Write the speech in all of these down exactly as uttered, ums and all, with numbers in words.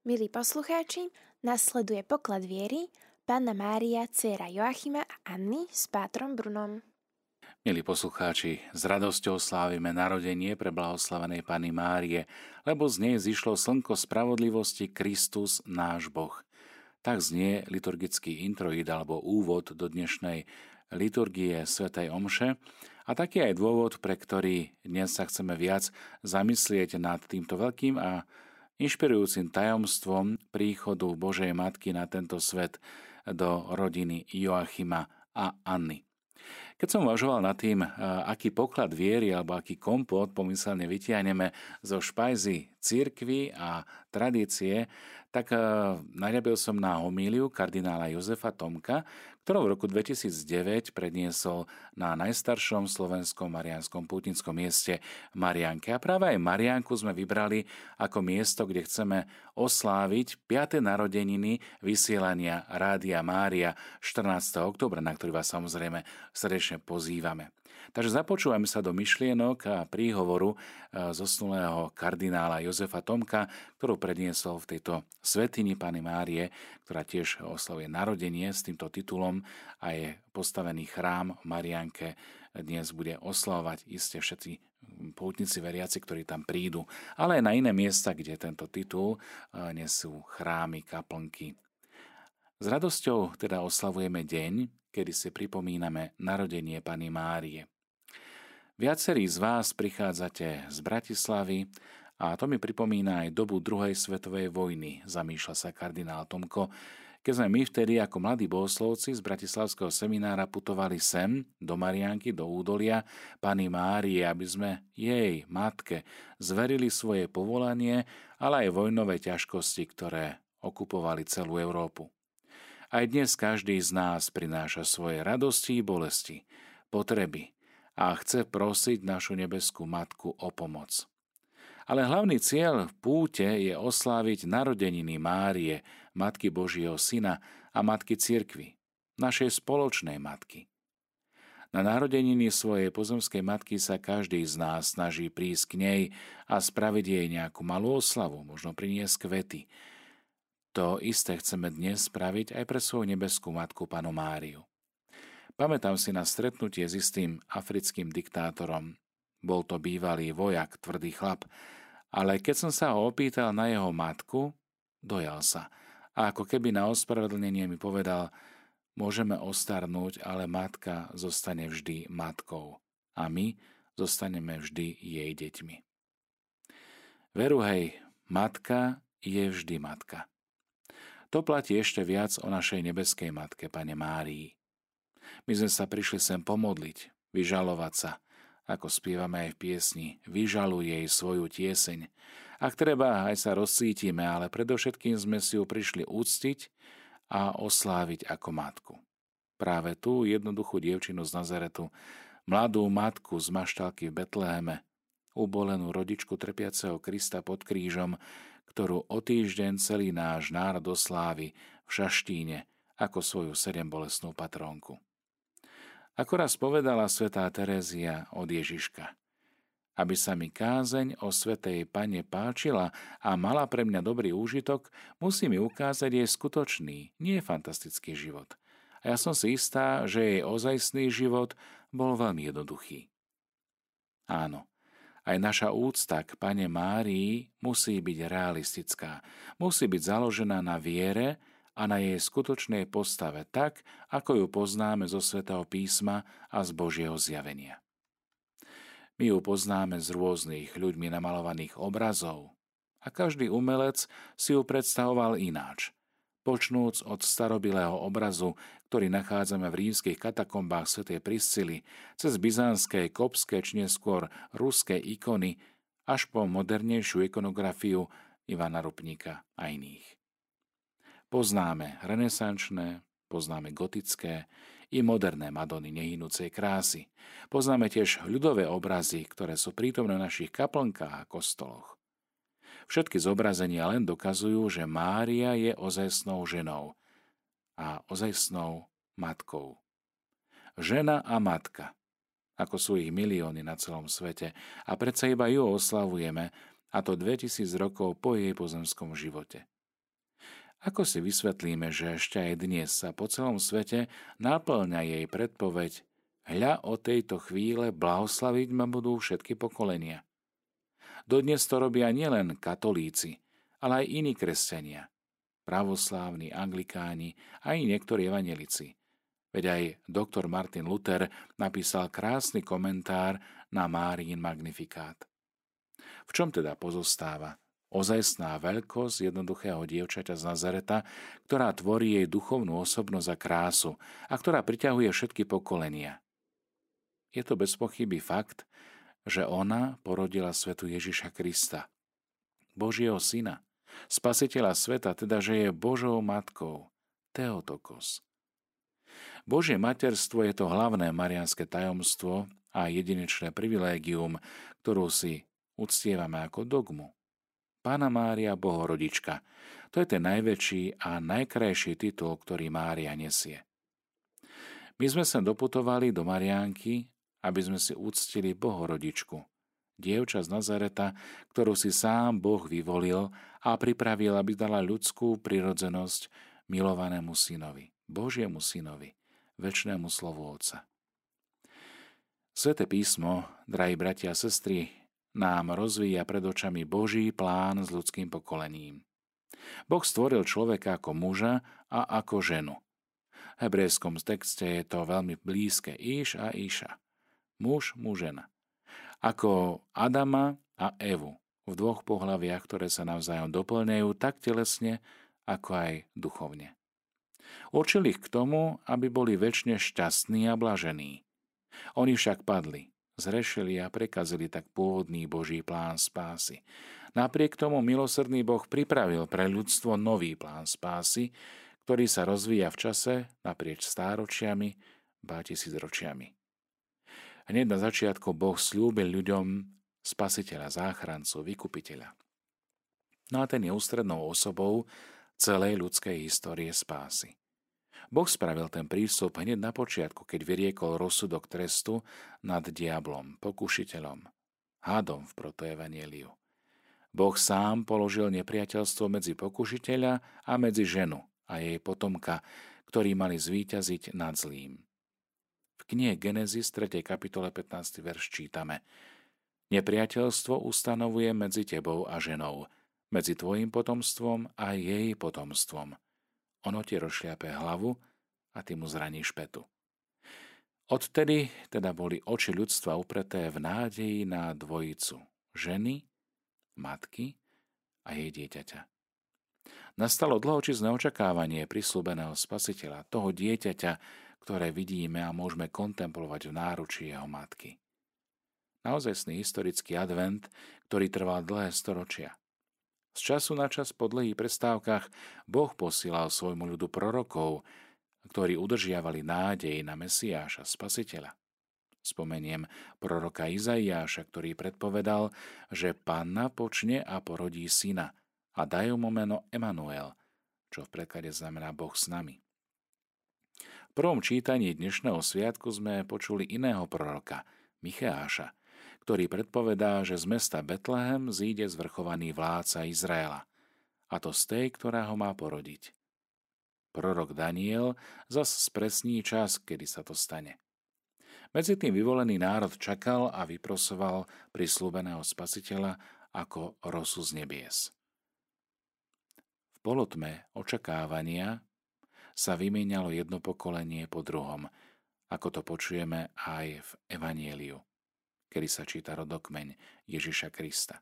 Milí poslucháči, nasleduje poklad viery Panna Mária, dcéra Joachima a Anny s Pátrom Brunom. Milí poslucháči, s radosťou slávime narodenie pre blahoslavenej Panny Márie, lebo z nej zišlo slnko spravodlivosti Kristus náš Boh. Tak znie liturgický introid alebo úvod do dnešnej liturgie svätej omše a taký aj dôvod, pre ktorý dnes sa chceme viac zamyslieť nad týmto veľkým a inšpirujúcim tajomstvom príchodu Božej Matky na tento svet do rodiny Joachima a Anny. Keď som uvažoval nad tým, aký poklad viery alebo aký kompot pomyselne vytiahneme zo špajzy cirkvi a tradície, tak naľabil som na homíliu kardinála Jozefa Tomka, ktorú v roku dvetisícdeväť predniesol na najstaršom slovenskom mariánskom pútnickom mieste Mariánke. A práve aj Mariánku sme vybrali ako miesto, kde chceme osláviť piate narodeniny vysielania Rádia Mária štrnásteho októbra, na ktorý vás samozrejme srdečne pozývame. Takže započúvame sa do myšlienok a príhovoru zosnulého kardinála Jozefa Tomka, ktorú predniesol v tejto svätyni Panny Márie, ktorá tiež oslavuje narodenie s týmto titulom a je postavený chrám Mariánke. Dnes bude oslavovať iste všetci pútnici veriaci, ktorí tam prídu, ale aj na iné miesta, kde tento titul nesú chrámy, kaplnky. S radosťou teda oslavujeme deň, kedy si pripomíname narodenie Panny Márie. Viacerí z vás prichádzate z Bratislavy a to mi pripomína aj dobu druhej svetovej vojny, zamýšľa sa kardinál Tomko, keď sme my vtedy ako mladí bohoslovci z bratislavského seminára putovali sem, do Mariánky, do údolia Panny Márie, aby sme jej, matke, zverili svoje povolanie, ale aj vojnové ťažkosti, ktoré okupovali celú Európu. Aj dnes každý z nás prináša svoje radosti i bolesti, potreby a chce prosiť našu nebeskú matku o pomoc. Ale hlavný cieľ v púte je osláviť narodeniny Márie, Matky Božieho Syna a Matky Cirkvi, našej spoločnej matky. Na narodeniny svojej pozemskej matky sa každý z nás snaží prísť k nej a spraviť jej nejakú malú oslavu, možno priniesť kvety. To isté chceme dnes spraviť aj pre svoju nebeskú matku Pannu Máriu. Pamätám si na stretnutie s istým africkým diktátorom. Bol to bývalý vojak, tvrdý chlap, ale keď som sa ho opýtal na jeho matku, dojal sa. A ako keby na ospravedlnenie mi povedal, môžeme ostarnúť, ale matka zostane vždy matkou a my zostaneme vždy jej deťmi. Veru, hej, matka je vždy matka. To platí ešte viac o našej nebeskej matke, Panne Márii. My sme sa prišli sem pomodliť, vyžalovať sa, ako spievame aj v piesni, vyžaluj jej svoju tieseň. Ak treba, aj sa rozcítime, ale predovšetkým sme si ju prišli úctiť a osláviť ako matku. Práve tú jednoduchú dievčinu z Nazaretu, mladú matku z maštálky v Betleheme, ubolenú rodičku trpiaceho Krista pod krížom, ktorú o týždeň celý náš národ oslávi v Šaštíne ako svoju sedembolesnú patrónku. Ako raz povedala svätá Terézia od Ježiška, aby sa mi kázeň o svätej Panne páčila a mala pre mňa dobrý úžitok, musí mi ukázať jej skutočný, nie fantastický život. A ja som si istá, že jej ozajstný život bol veľmi jednoduchý. Áno, aj naša úcta k Panne Márii musí byť realistická, musí byť založená na viere a na jej skutočnej postave tak, ako ju poznáme zo Svätého písma a z Božieho zjavenia. My ju poznáme z rôznych ľuďmi namalovaných obrazov a každý umelec si ju predstavoval ináč, počnúc od starobilého obrazu, ktorý nachádzame v rímskych katakombách svätej Priscily, cez byzantské, kopské či neskôr ruské ikony, až po modernejšiu ikonografiu Ivana Rupníka a iných. Poznáme renesančné, poznáme gotické i moderné Madony nehynúcej krásy. Poznáme tiež ľudové obrazy, ktoré sú prítomné v našich kaplnkách a kostoloch. Všetky zobrazenia len dokazujú, že Mária je ozajstnou ženou a ozajstnou matkou. Žena a matka, ako sú ich milióny na celom svete, a predsa iba ju oslavujeme, a to dvetisíc rokov po jej pozemskom živote. Ako si vysvetlíme, že ešte aj dnes sa po celom svete naplňa jej predpoveď: hľa, o tejto chvíle blahoslaviť ma budú všetky pokolenia. Dodnes to robia nielen katolíci, ale aj iní kresťania, pravoslávni, anglikáni a i niektorí evanjelici. Veď aj doktor Martin Luther napísal krásny komentár na Máriin Magnifikát. V čom teda pozostáva ozajstná veľkosť jednoduchého dievčaťa z Nazareta, ktorá tvorí jej duchovnú osobnosť a krásu a ktorá priťahuje všetky pokolenia? Je to bez pochyby fakt, že ona porodila svetu Ježiša Krista, Božieho syna, spasiteľa sveta, teda že je Božou matkou, Theotokos. Božie materstvo je to hlavné mariánske tajomstvo a jedinečné privilégium, ktorú si uctievame ako dogmu. Panna Mária Bohorodička, to je ten najväčší a najkrajší titul, ktorý Mária nesie. My sme sa doputovali do Mariánky, aby sme si uctili Bohorodičku, dievča z Nazareta, ktorú si sám Boh vyvolil a pripravil, aby dala ľudskú prirodzenosť milovanému synovi, Božiemu synovi, večnému slovu Otca. Sväté písmo, drahí bratia a sestry, nám rozvíja pred očami Boží plán s ľudským pokolením. Boh stvoril človeka ako muža a ako ženu. V hebrejskom texte je to veľmi blízke: Iš a Iša, muž, mužena. Ako Adama a Evu v dvoch pohlaviach, ktoré sa navzájom doplňajú tak telesne, ako aj duchovne. Určil ich k tomu, aby boli večne šťastní a blažení. Oni však padli, zrešili a prekazili tak pôvodný Boží plán spásy. Napriek tomu milosrdný Boh pripravil pre ľudstvo nový plán spásy, ktorý sa rozvíja v čase naprieč stáročiami, ba tisícročiami. Hneď na začiatku Boh slúbil ľuďom spasiteľa, záchrancu, vykupiteľa. No a ten je ústrednou osobou celej ľudskej histórie spásy. Boh spravil ten prístup hneď na počiatku, keď vyriekol rozsudok trestu nad diablom, pokušiteľom, hádom v protoevanieliu. Boh sám položil nepriateľstvo medzi pokušiteľa a medzi ženu a jej potomka, ktorí mali zvíťaziť nad zlým. V knihe Genesis tretej kapitole pätnásty verš čítame: Nepriateľstvo ustanovuje medzi tebou a ženou, medzi tvojim potomstvom a jej potomstvom. Ono ti rozšľape hlavu a ty mu zraníš petu. Odtedy teda boli oči ľudstva upreté v nádeji na dvojicu ženy, matky a jej dieťaťa. Nastalo dlhočísne očakávanie prisľúbeného spasiteľa, toho dieťaťa, ktoré vidíme a môžeme kontemplovať v náručí jeho matky. Naozajstný historický advent, ktorý trval dlhé storočia. Z času na čas po dlhých prestávkach Boh posielal svojmu ľudu prorokov, ktorí udržiavali nádej na Mesiáša, spasiteľa. Spomeniem proroka Izaiáša, ktorý predpovedal, že panna počne a porodí syna a dajú mu meno Emanuel, čo v preklade znamená Boh s nami. V prvom čítaní dnešného sviatku sme počuli iného proroka, Micheáša, ktorý predpovedá, že z mesta Betlehem zíde zvrchovaný vládca Izraela, a to z tej, ktorá ho má porodiť. Prorok Daniel zas spresní čas, kedy sa to stane. Medzi tým vyvolený národ čakal a vyprosoval prisľúbeného spasiteľa ako rosu z nebies. V polotme očakávania sa vymienialo jedno pokolenie po druhom, ako to počujeme aj v Evanjeliu, kedy sa číta rodokmeň Ježiša Krista.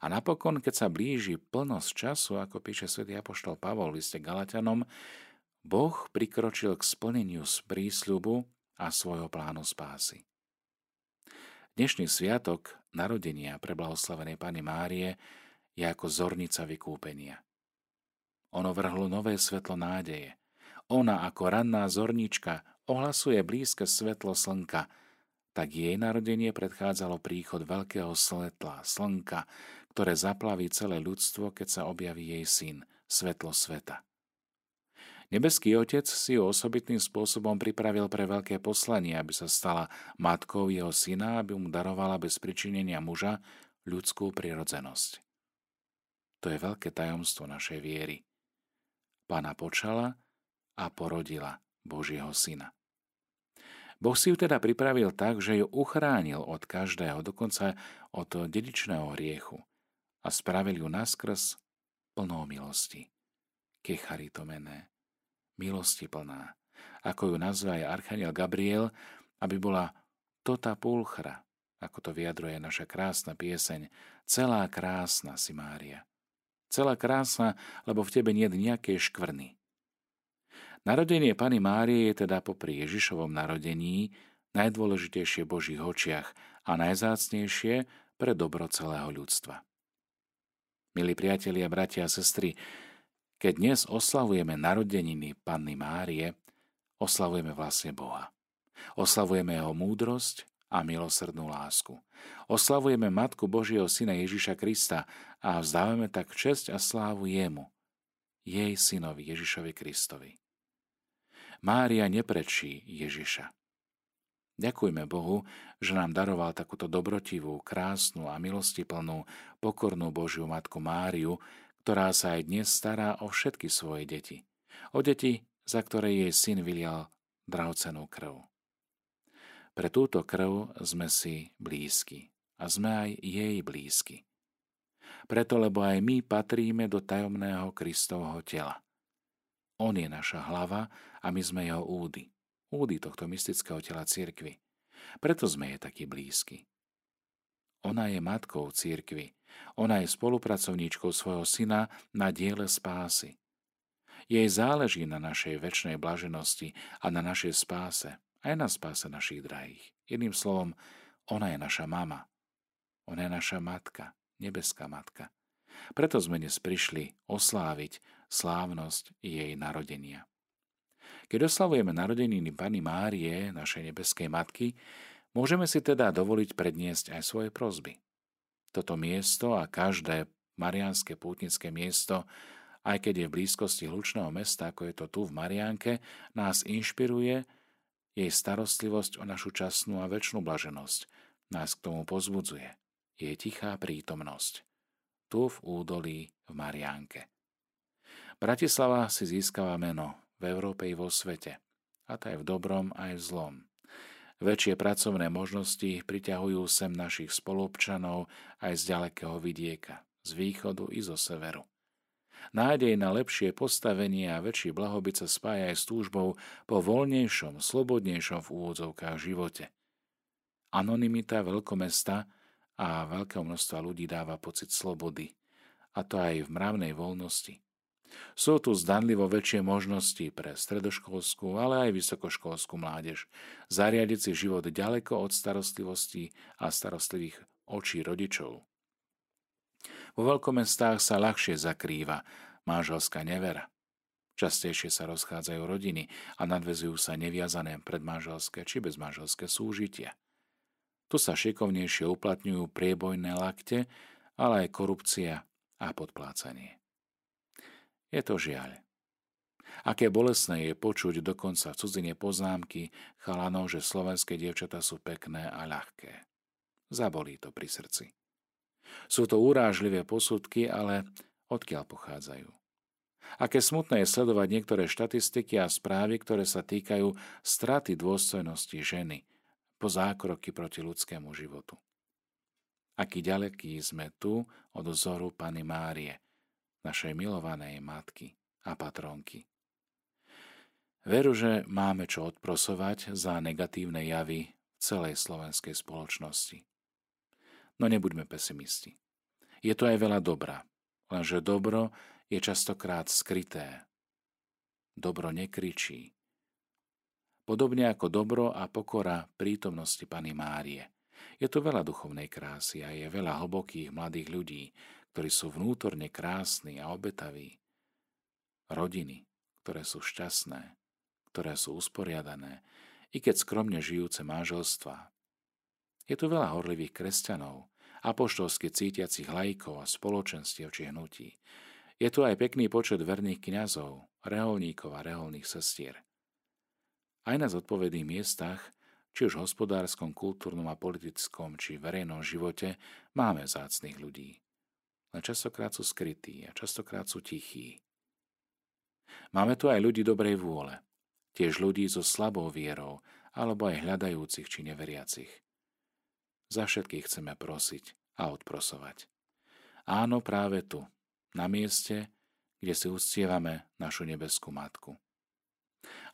A napokon, keď sa blíži plnosť času, ako píše svätý apoštol Pavol v liste Galatianom, Boh prikročil k splneniu prísľubu a svojho plánu spásy. Dnešný sviatok narodenia preblahoslavenej Panny Márie je ako zornica vykúpenia. Ono vrhlo nové svetlo nádeje. Ona ako ranná zornička ohlasuje blízke svetlo slnka, tak jej narodenie predchádzalo príchod veľkého svetla, slnka, ktoré zaplaví celé ľudstvo, keď sa objaví jej syn, svetlo sveta. Nebeský Otec si ju osobitným spôsobom pripravil pre veľké poslanie, aby sa stala matkou jeho syna, aby mu darovala bez pričinenia muža ľudskú prirodzenosť. To je veľké tajomstvo našej viery. Panna počala a porodila Božieho syna. Boh si ju teda pripravil tak, že ju uchránil od každého, dokonca od dedičného hriechu a spravil ju naskrz plnou milosti. Kecharitomene, milosti plná, ako ju nazvá aj Archanjel Gabriel, aby bola tota pulchra, ako to vyjadruje naša krásna pieseň, celá krásna si Mária. Celá krásna, lebo v tebe nie je nejakej škvrny. Narodenie Panny Márie je teda popri Ježišovom narodení najdôležitejšie v Božích očiach a najzácnejšie pre dobro celého ľudstva. Milí priatelia, bratia a sestry, keď dnes oslavujeme narodeniny Panny Márie, oslavujeme vlastne Boha. Oslavujeme jeho múdrosť a milosrdnú lásku. Oslavujeme Matku Božieho Syna Ježiša Krista a vzdávame tak česť a slávu jemu, jej synovi Ježišovi Kristovi. Mária neprečí Ježiša. Ďakujme Bohu, že nám daroval takúto dobrotivú, krásnu a milostiplnú, pokornú Božiu Matku Máriu, ktorá sa aj dnes stará o všetky svoje deti. O deti, za ktoré jej syn vylial drahocenú krv. Pre túto krv sme si blízki a sme aj jej blízki. Preto, lebo aj my patríme do tajomného Kristovho tela. On je naša hlava a my sme jeho údy. Údy tohto mystického tela cirkvi. Preto sme jej takí blízki. Ona je matkou cirkvi. Ona je spolupracovníčkou svojho syna na diele spásy. Jej záleží na našej večnej blaženosti a na našej spáse, aj na spáse našich drahých. Jedným slovom, ona je naša mama. Ona je naša matka, nebeská matka. Preto sme dnes prišli osláviť slávnosť jej narodenia. Keď oslavujeme narodeniny Panny Márie, našej nebeskej matky, môžeme si teda dovoliť predniesť aj svoje prosby. Toto miesto a každé mariánske pútnické miesto, aj keď je v blízkosti hlučného mesta, ako je to tu v Mariánke, nás inšpiruje, jej starostlivosť o našu časnú a večnú blaženosť nás k tomu pozbudzuje. Jej tichá prítomnosť. Tu v údolí v Mariánke. Bratislava si získava meno v Európe i vo svete, a to aj v dobrom, aj v zlom. Väčšie pracovné možnosti priťahujú sem našich spoluobčanov aj z ďalekého vidieka, z východu i zo severu. Nádej na lepšie postavenie a väčší blahobyt sa spája aj s túžbou po voľnejšom, slobodnejšom v úvodzovkách živote. Anonymita veľkomesta a veľkého množstva ľudí dáva pocit slobody, a to aj v mravnej voľnosti. Sú tu zdanlivo väčšie možnosti pre stredoškolskú, ale aj vysokoškolskú mládež zariadiť si život ďaleko od starostlivosti a starostlivých očí rodičov. Vo veľkomestách sa ľahšie zakrýva manželská nevera. Častejšie sa rozchádzajú rodiny a nadväzujú sa neviazané predmanželské či bezmanželské súžitia. Tu sa šikovnejšie uplatňujú priebojné lakte, ale aj korupcia a podplácanie. Je to žiaľ. Aké bolestné je počuť dokonca v cudzine poznámky chalanov, že slovenské dievčatá sú pekné a ľahké. Zabolí to pri srdci. Sú to urážlivé posudky, ale odkiaľ pochádzajú? Aké smutné je sledovať niektoré štatistiky a správy, ktoré sa týkajú straty dôstojnosti ženy po zákroky proti ľudskému životu. Aký ďaleký sme tu od vzoru Panny Márie, našej milovanej matky a patronky. Veru, že máme čo odprosovať za negatívne javy v celej slovenskej spoločnosti. No nebuďme pesimisti. Je to aj veľa dobra, lenže dobro je častokrát skryté. Dobro nekričí. Podobne ako dobro a pokora prítomnosti Panny Márie. Je tu veľa duchovnej krásy a je veľa hlbokých mladých ľudí, ktorí sú vnútorne krásni a obetaví. Rodiny, ktoré sú šťastné, ktoré sú usporiadané, i keď skromne žijúce manželstvá. Je tu veľa horlivých kresťanov, apoštolsky cítiacich laikov a spoločenstiev či hnutí. Je tu aj pekný počet verných kňazov, reholníkov a reholných sestier. Aj na zodpovedných miestach, či už v hospodárskom, kultúrnom a politickom či verejnom živote, máme vzácnych ľudí. A častokrát sú skrytí a častokrát sú tichí. Máme tu aj ľudí dobrej vôle, tiež ľudí so slabou vierou, alebo aj hľadajúcich či neveriacich. Za všetkých chceme prosiť a odprosovať. Áno, práve tu, na mieste, kde si uctievame našu nebeskú matku.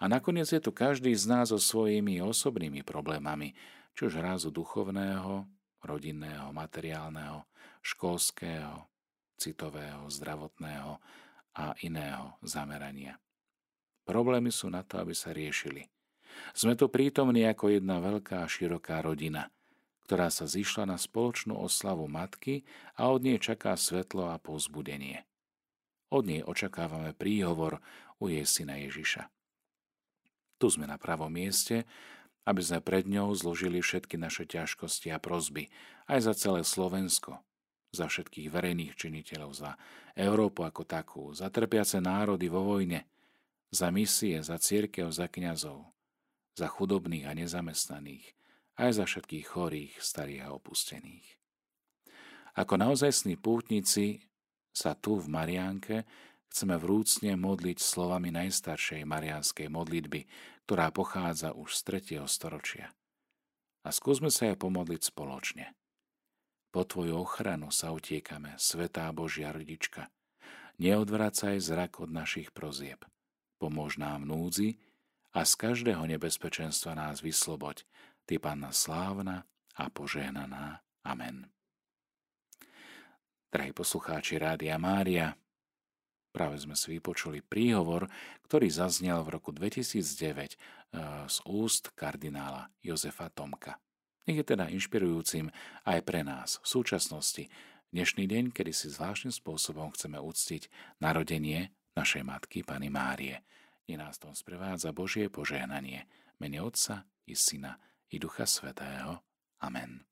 A nakoniec je tu každý z nás so svojimi osobnými problémami, či už rázu duchovného, rodinného, materiálneho, školského, citového, zdravotného a iného zamerania. Problémy sú na to, aby sa riešili. Sme tu prítomní ako jedna veľká široká rodina, ktorá sa zišla na spoločnú oslavu matky a od nej čaká svetlo a povzbudenie. Od nej očakávame príhovor u jej syna Ježiša. Tu sme na pravom mieste, aby sme pred ňou zložili všetky naše ťažkosti a prosby, aj za celé Slovensko, za všetkých verejných činiteľov, za Európu ako takú, za trpiace národy vo vojne, za misie, za cirkev, za kňazov, za chudobných a nezamestnaných, aj za všetkých chorých, starých a opustených. Ako naozajstní pútnici sa tu v Mariánke chceme vrúcne modliť slovami najstaršej mariánskej modlitby, ktorá pochádza už z tretieho storočia. A skúsme sa jej pomodliť spoločne. Po tvoju ochranu sa utiekame, svätá Božia Rodička. Neodvracaj zrak od našich prozieb. Pomôž nám v núdzi a z každého nebezpečenstva nás vysloboď. Ty, Panna slávna a požehnaná. Amen. Drahí poslucháči Rádia Mária, práve sme si vypočuli príhovor, ktorý zaznel v roku dvetisícdeväť z úst kardinála Jozefa Tomka. Nech je teda inšpirujúcim aj pre nás v súčasnosti, dnešný deň, kedy si zvláštnym spôsobom chceme uctiť narodenie našej matky, Panny Márie. I nás tom sprevádza Božie požehnanie. Mene Otca i Syna i Ducha Svätého. Amen.